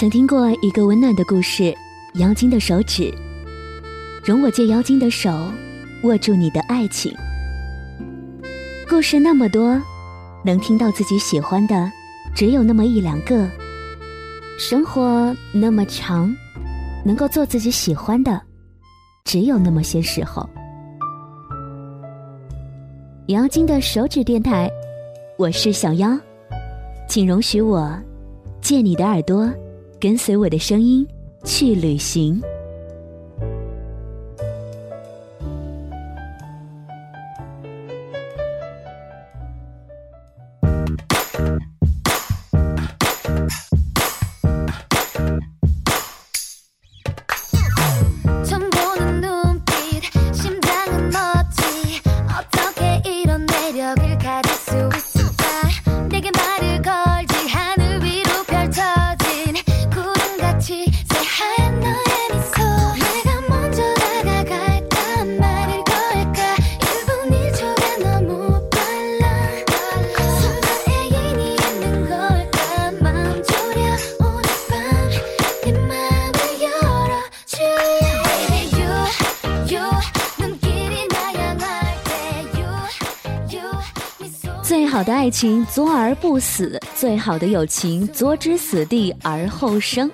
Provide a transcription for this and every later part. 曾听过一个温暖的故事，妖精的手指。容我借妖精的手，握住你的爱情。故事那么多，能听到自己喜欢的只有那么一两个。生活那么长，能够做自己喜欢的只有那么些时候。妖精的手指电台，我是小妖，请容许我借你的耳朵，跟随我的声音去旅行。最好的爱情作而不死，最好的友情作之死地而后生。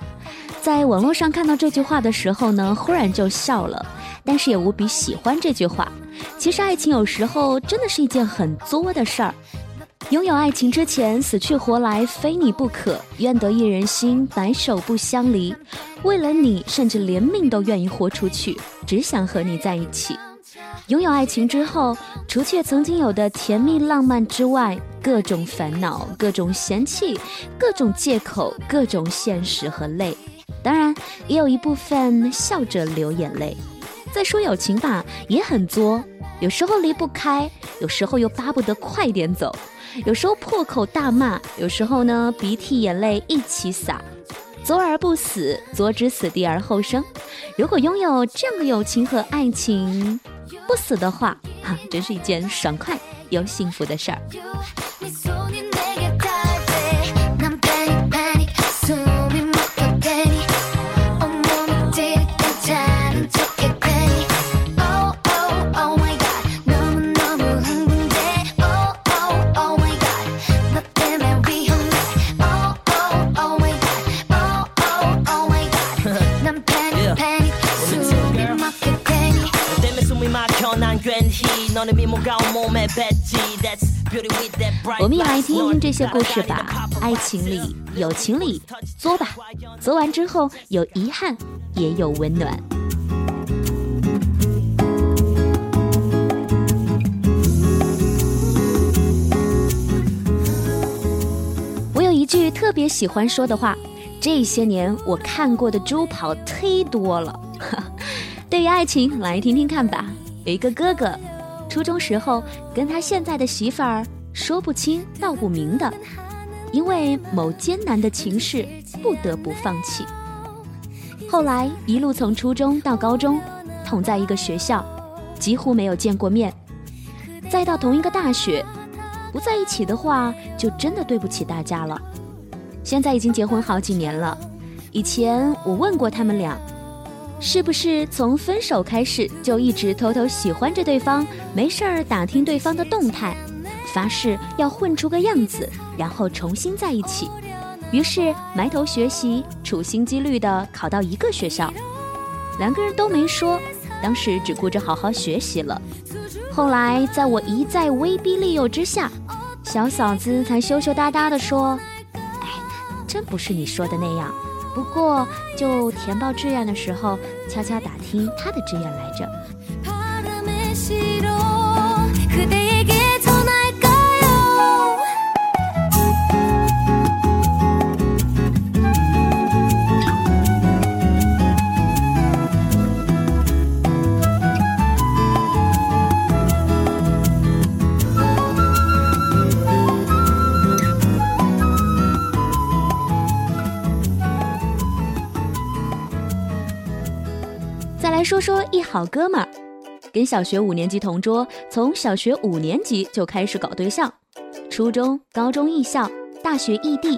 在网络上看到这句话的时候呢，忽然就笑了，但是也无比喜欢这句话。其实爱情有时候真的是一件很作的事儿。拥有爱情之前，死去活来非你不可，愿得一人心，白首不相离。为了你，甚至连命都愿意豁出去，只想和你在一起。拥有爱情之后，除却曾经有的甜蜜浪漫之外，各种烦恼，各种嫌弃，各种借口，各种现实和累，当然也有一部分笑着流眼泪。再说友情吧，也很作，有时候离不开，有时候又巴不得快点走，有时候破口大骂，有时候呢鼻涕眼泪一起洒。作而不死，作之死地而后生。如果拥有这样的友情和爱情不死的话，真是一件爽快又幸福的事儿。我们也来听听这些故事吧，爱情里、友情里，作吧，作完之后有遗憾，也有温暖。我有一句特别喜欢说的话，这些年我看过的猪跑忒多了。对于爱情，来听听看吧。有一个哥哥，初中时候跟他现在的媳妇儿说不清道不明的，因为某艰难的情事不得不放弃。后来一路从初中到高中同在一个学校，几乎没有见过面，再到同一个大学，不在一起的话就真的对不起大家了。现在已经结婚好几年了，以前我问过他们俩，是不是从分手开始就一直偷偷喜欢着对方，没事儿打听对方的动态，发誓要混出个样子，然后重新在一起。于是埋头学习，处心积虑地考到一个学校。两个人都没说，当时只顾着好好学习了。后来在我一再威逼利诱之下，小嫂子才羞羞答答地说，真不是你说的那样，不过就填报志愿的时候悄悄打听他的志愿来着。说说一好哥们儿，跟小学5年级同桌，从小学5年级就开始搞对象，初中、高中一校，大学异地，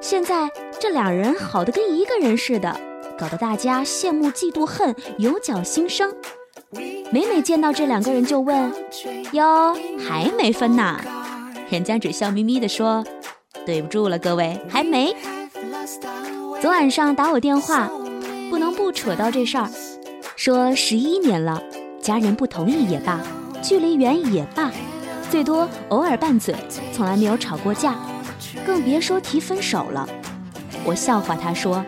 现在这俩人好得跟一个人似的，搞得大家羡慕嫉妒恨，有脚心生。每每见到这两个人就问，哟，还没分呐？人家只笑眯眯地说，对不住了各位，还没。昨晚上打我电话，不能不扯到这事儿，说11年了，家人不同意也罢，距离远也罢，最多偶尔拌嘴，从来没有吵过架，更别说提分手了。我笑话他说，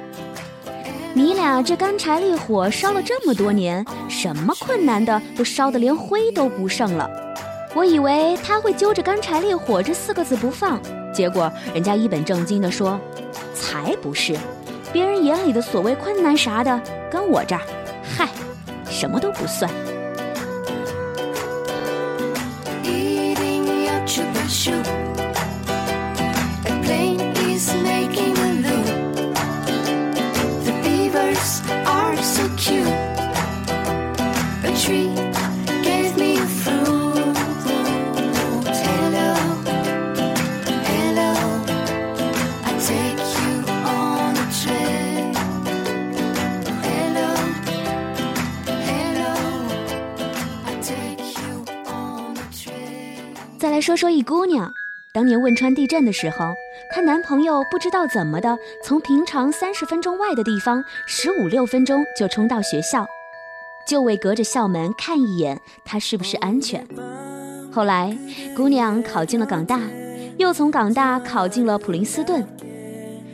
你俩这干柴烈火烧了这么多年，什么困难的都烧得连灰都不剩了。我以为他会揪着干柴烈火这4个字不放，结果人家一本正经地说，才不是，别人眼里的所谓困难啥的，跟我这儿，嗨，什么都不算。再来说说一姑娘，当年汶川地震的时候，她男朋友不知道怎么的，从平常30分钟外的地方15、16分钟就冲到学校，就为隔着校门看一眼她是不是安全。后来姑娘考进了港大，又从港大考进了普林斯顿，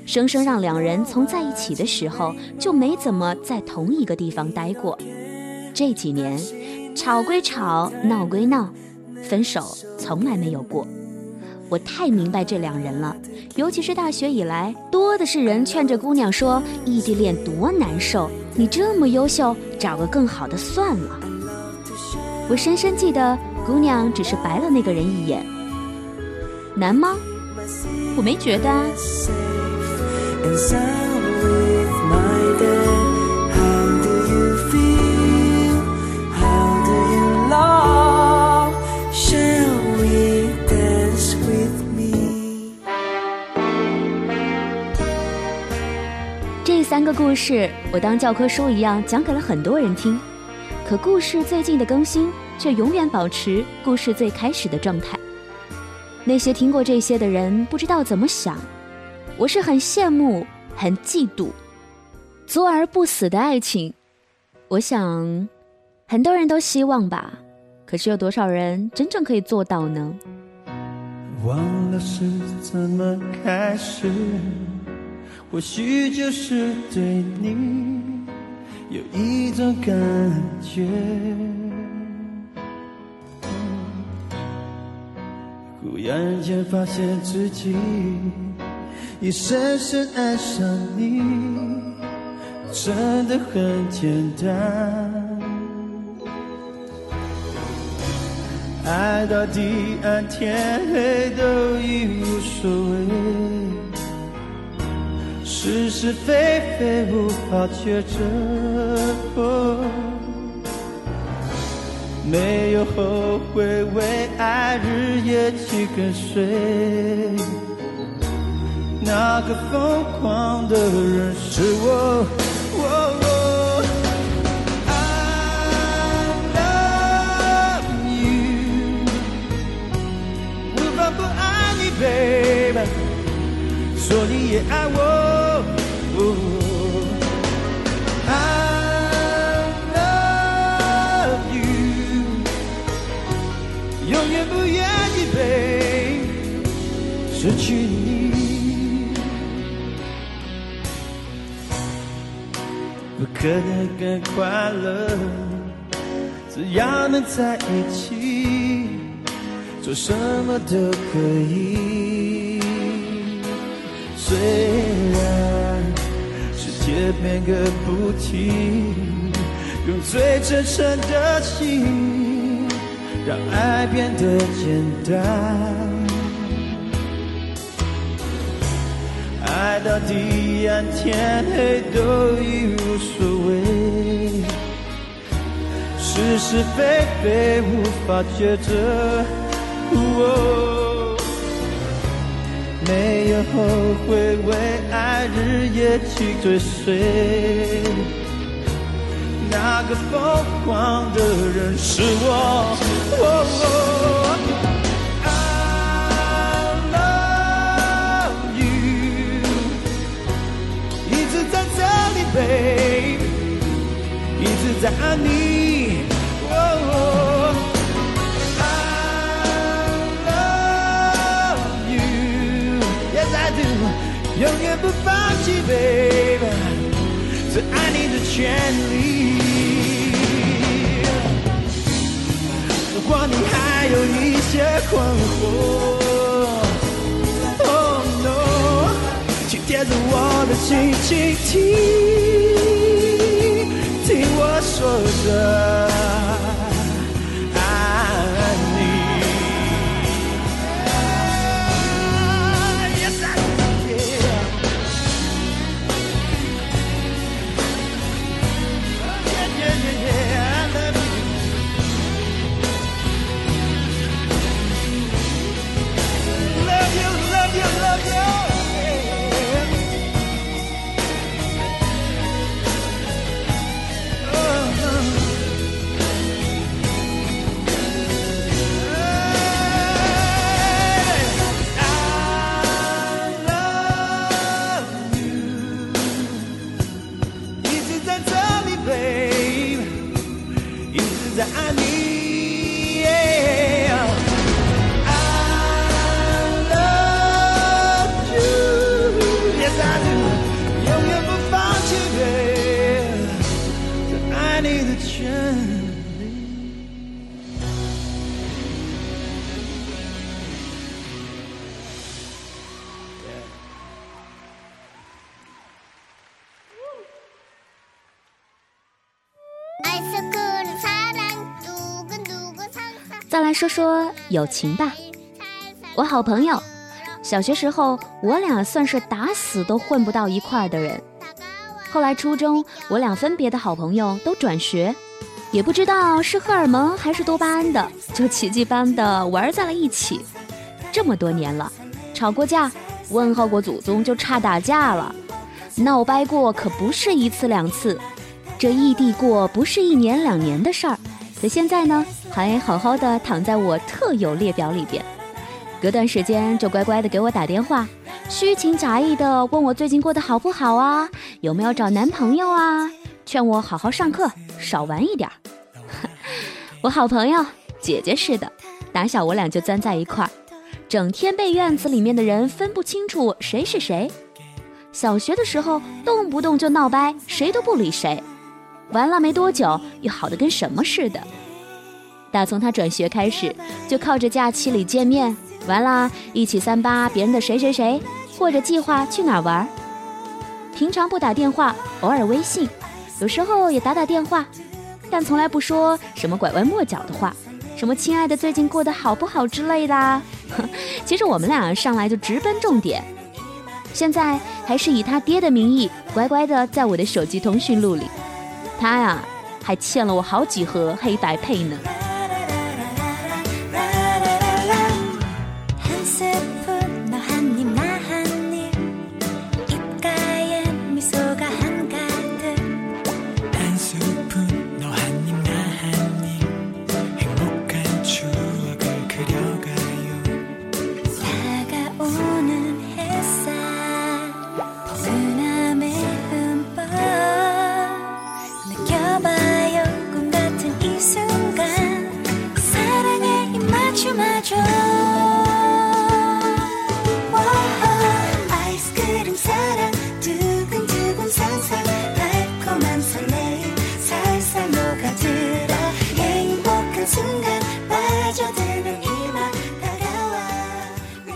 生生让两人从在一起的时候就没怎么在同一个地方待过。这几年吵归吵，闹归闹，分手从来没有过。我太明白这两人了，尤其是大学以来，多的是人劝着姑娘说，异地恋多难受，你这么优秀，找个更好的算了。我深深记得姑娘只是白了那个人一眼，难吗？我没觉得啊。3个故事我当教科书一样讲给了很多人听，可故事最近的更新却永远保持故事最开始的状态。那些听过这些的人不知道怎么想，我是很羡慕很嫉妒作而不死的爱情。我想很多人都希望吧，可是有多少人真正可以做到呢？忘了是怎么开始，或许就是对你有一种感觉，忽然间发现自己已深深爱上你，真的很简单，爱到地暗天黑都已无所谓，是是非非无法抉择，没有后悔，为爱日夜去跟随，那个疯狂的人是我。I love you， 无法不爱你 baby， 说你也爱我。I love you， 永远不愿意被失去你，不可能更快乐，只要能在一起，做什么都可以。虽然也变个不停，用最真诚的心让爱变得简单，爱到地暗天黑都已无所谓，是是非非无法抉择，没有后悔，为爱日夜去追随。那个疯狂的人是我。哦 Babe， 一直在爱你。Oh, I love you, yes I do， 永远不放弃 ，babe， 这爱你的权利。如果你还有一些困惑 ，Oh no， 请贴着我的心，倾听。 听我说着爱你。Yes I do，yeah，I love you，love you love you love you。 再来说说友情吧，我好朋友，小学时候我俩算是打死都混不到一块儿的人。后来初中，我俩分别的好朋友都转学，也不知道是荷尔蒙还是多巴胺的，就奇迹般的玩在了一起。这么多年了，吵过架，问候过祖宗就差打架了，闹掰过可不是一次两次，这异地过不是一年两年的事儿。 可现在呢，还好好的躺在我特有列表里边，隔段时间就乖乖的给我打电话，虚情假意的问我最近过得好不好啊，有没有找男朋友啊，劝我好好上课，少玩一点。我好朋友姐姐似的，打小我俩就钻在一块儿，整天被院子里面的人分不清楚谁是谁。小学的时候，动不动就闹掰，谁都不理谁。 完了没多久，又好得跟什么似的。打从他转学开始，就靠着假期里见面，完了，一起三八别人的谁谁谁，或者计划去哪儿玩。平常不打电话，偶尔微信，有时候也打打电话，但从来不说什么拐弯抹角的话，什么亲爱的最近过得好不好之类的。其实我们俩上来就直奔重点。现在还是以他爹的名义，乖乖的在我的手机通讯录里。 他呀，还欠了我好几盒黑白配呢。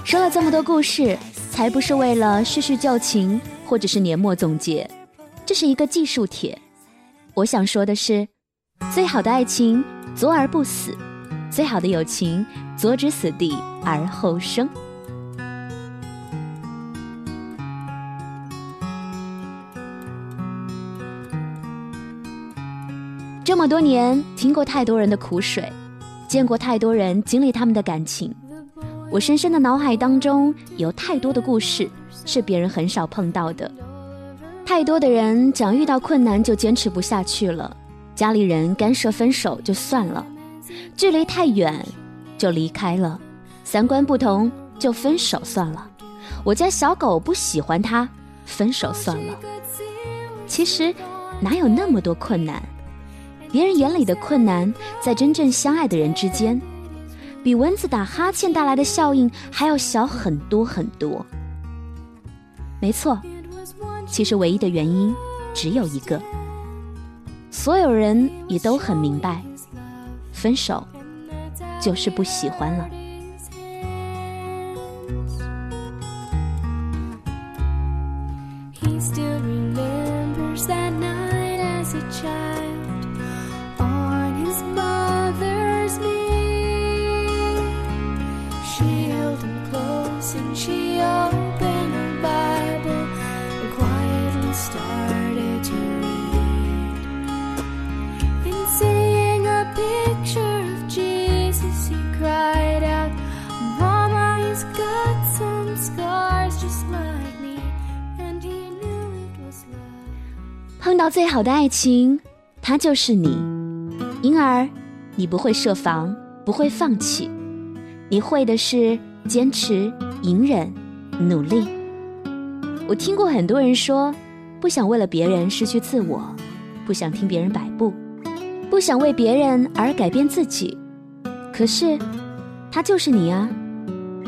说了这么多故事，才不是为了叙叙旧情，或者是年末总结，这是一个技术帖。我想说的是，最好的爱情昨而不死，最好的友情昨之死地而后生。 这么多年，听过太多人的苦水，见过太多人经历他们的感情，我深深的脑海当中有太多的故事是别人很少碰到的，太多的人讲遇到困难就坚持不下去了，家里人干涉分手就算了，距离太远就离开了，三观不同就分手算了，我家小狗不喜欢它，分手算了。其实哪有那么多困难，别人眼里的困难在真正相爱的人之间比蚊子打哈欠带来的效应还要小很多很多。没错，其实唯一的原因只有一个，所有人也都很明白，分手就是不喜欢了。碰到最好的爱情，它就是你，因而你不会设防，不会放弃，你会的是坚持、隐忍、努力。我听过很多人说，不想为了别人失去自我，不想听别人摆布，不想为别人而改变自己。可是，他就是你啊，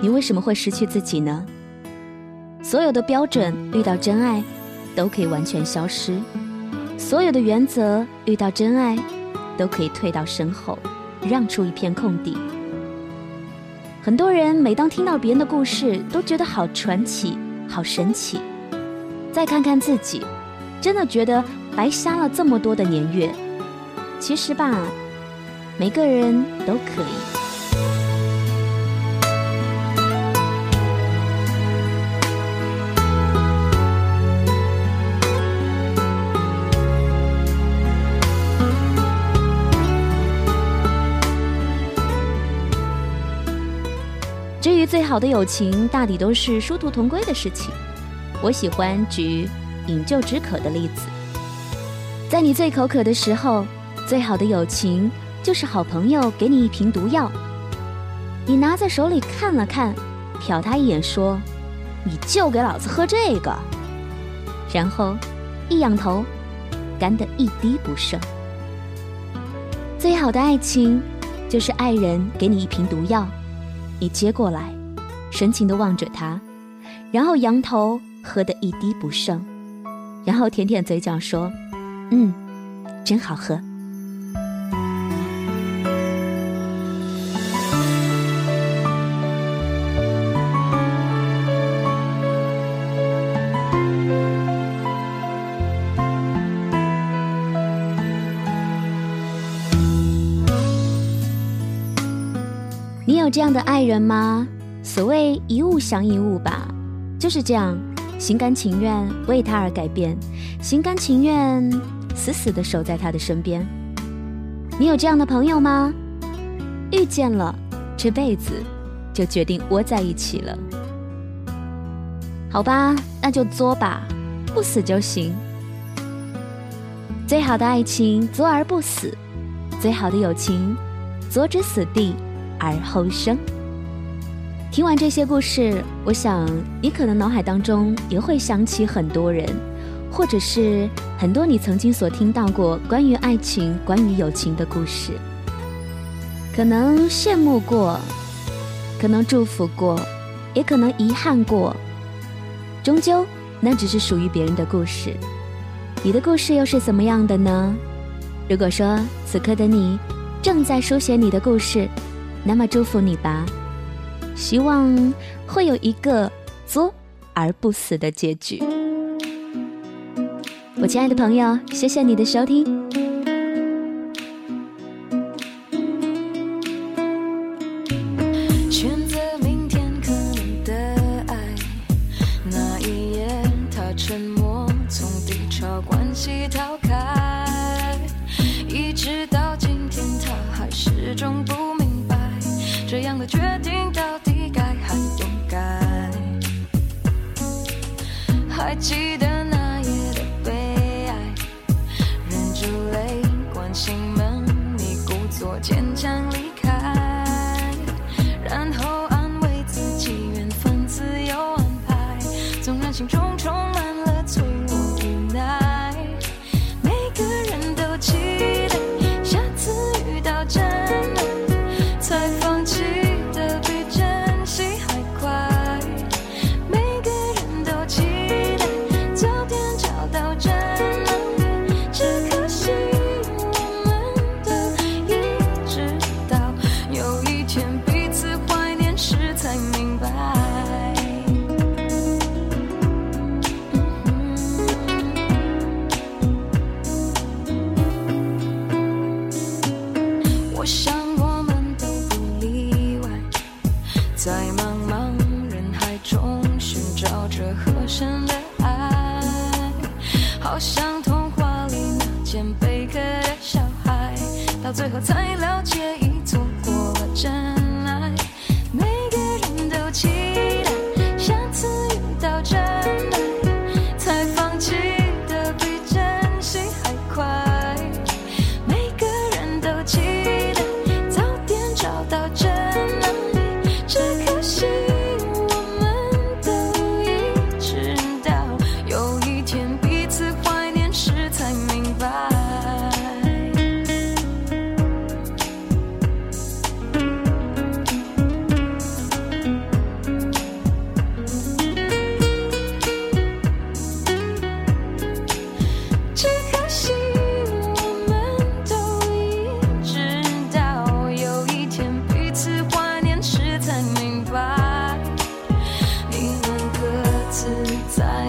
你为什么会失去自己呢？所有的标准遇到真爱，都可以完全消失。所有的原则遇到真爱都可以退到身后，让出一片空地。很多人每当听到别人的故事都觉得好传奇好神奇，再看看自己，真的觉得白瞎了这么多的年月。其实吧，每个人都可以。至于最好的友情，大抵都是殊途同归的事情。我喜欢举饮鸩止渴的例子，在你最口渴的时候，最好的友情就是好朋友给你一瓶毒药，你拿在手里看了看，瞟他一眼说：“你就给老子喝这个。”然后一仰头，干得一滴不剩。最好的爱情就是爱人给你一瓶毒药，你接过来，深情地望着他，然后仰头喝得一滴不剩，然后舔舔嘴角说：“嗯，真好喝。”你有这样的爱人吗？所谓一物降一物吧，就是这样，心甘情愿为他而改变，心甘情愿死死地守在他的身边。你有这样的朋友吗？遇见了，这辈子就决定窝在一起了。好吧，那就作吧，不死就行。最好的爱情，作而不死；最好的友情，作之死地而后生。听完这些故事，我想你可能脑海当中也会想起很多人，或者是很多你曾经所听到过关于爱情、关于友情的故事，可能羡慕过，可能祝福过，也可能遗憾过，终究那只是属于别人的故事。你的故事又是怎么样的呢？如果说此刻的你正在书写你的故事，那么祝福你吧，希望会有一个作而不死的结局。我亲爱的朋友，谢谢你的收听。选择明天可能的爱，那一夜他沉默，从低潮关系逃开，一直到今天他还始终不明白这样的决定到底该个的小孩，到最后才了解已错过了真爱。每个人都期待下次遇到真爱，才放弃的比真心还快。每个人都期待早点找到真爱，只可惜我们都一直到有一天彼此怀念时才明白。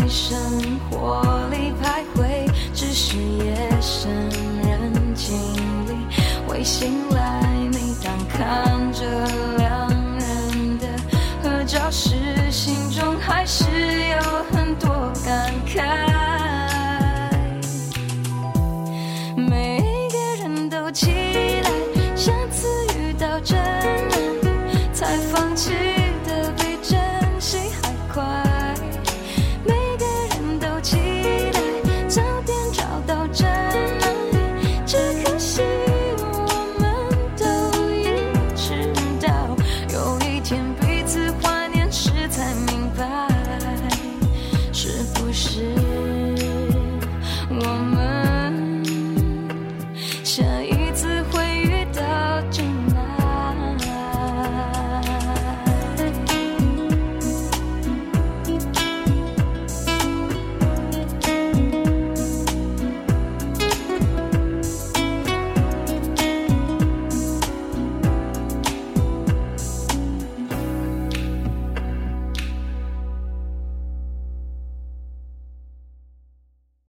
生活里徘徊，只是夜深人静里会醒来。每当看着两人的合照时，心中还是有很多感慨。每一个人都期待下次遇到真爱，才放弃的比真心还快。